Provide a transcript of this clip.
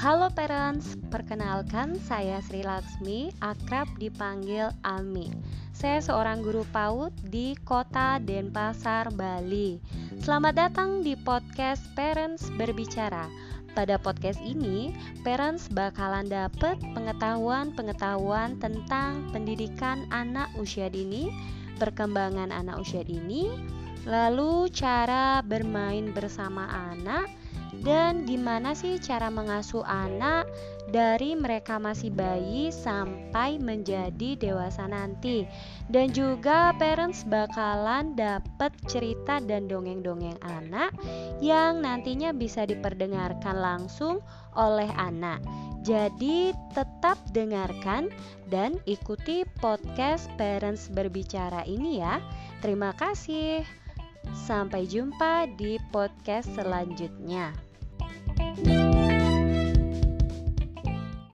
Halo Parents, perkenalkan saya Sri Laksmi, akrab dipanggil Ami. Saya seorang guru PAUD di kota Denpasar, Bali. Selamat datang di podcast Parents Berbicara. Pada podcast ini, parents bakalan dapet pengetahuan tentang pendidikan anak usia dini, perkembangan anak usia dini, lalu cara bermain bersama anak, dan gimana sih cara mengasuh anak dari mereka masih bayi sampai menjadi dewasa nanti. Dan juga parents bakalan dapat cerita dan dongeng-dongeng anak yang nantinya bisa diperdengarkan langsung oleh anak. Jadi tetap dengarkan dan ikuti podcast Parents Berbicara ini ya. Terima kasih. Sampai jumpa di podcast selanjutnya.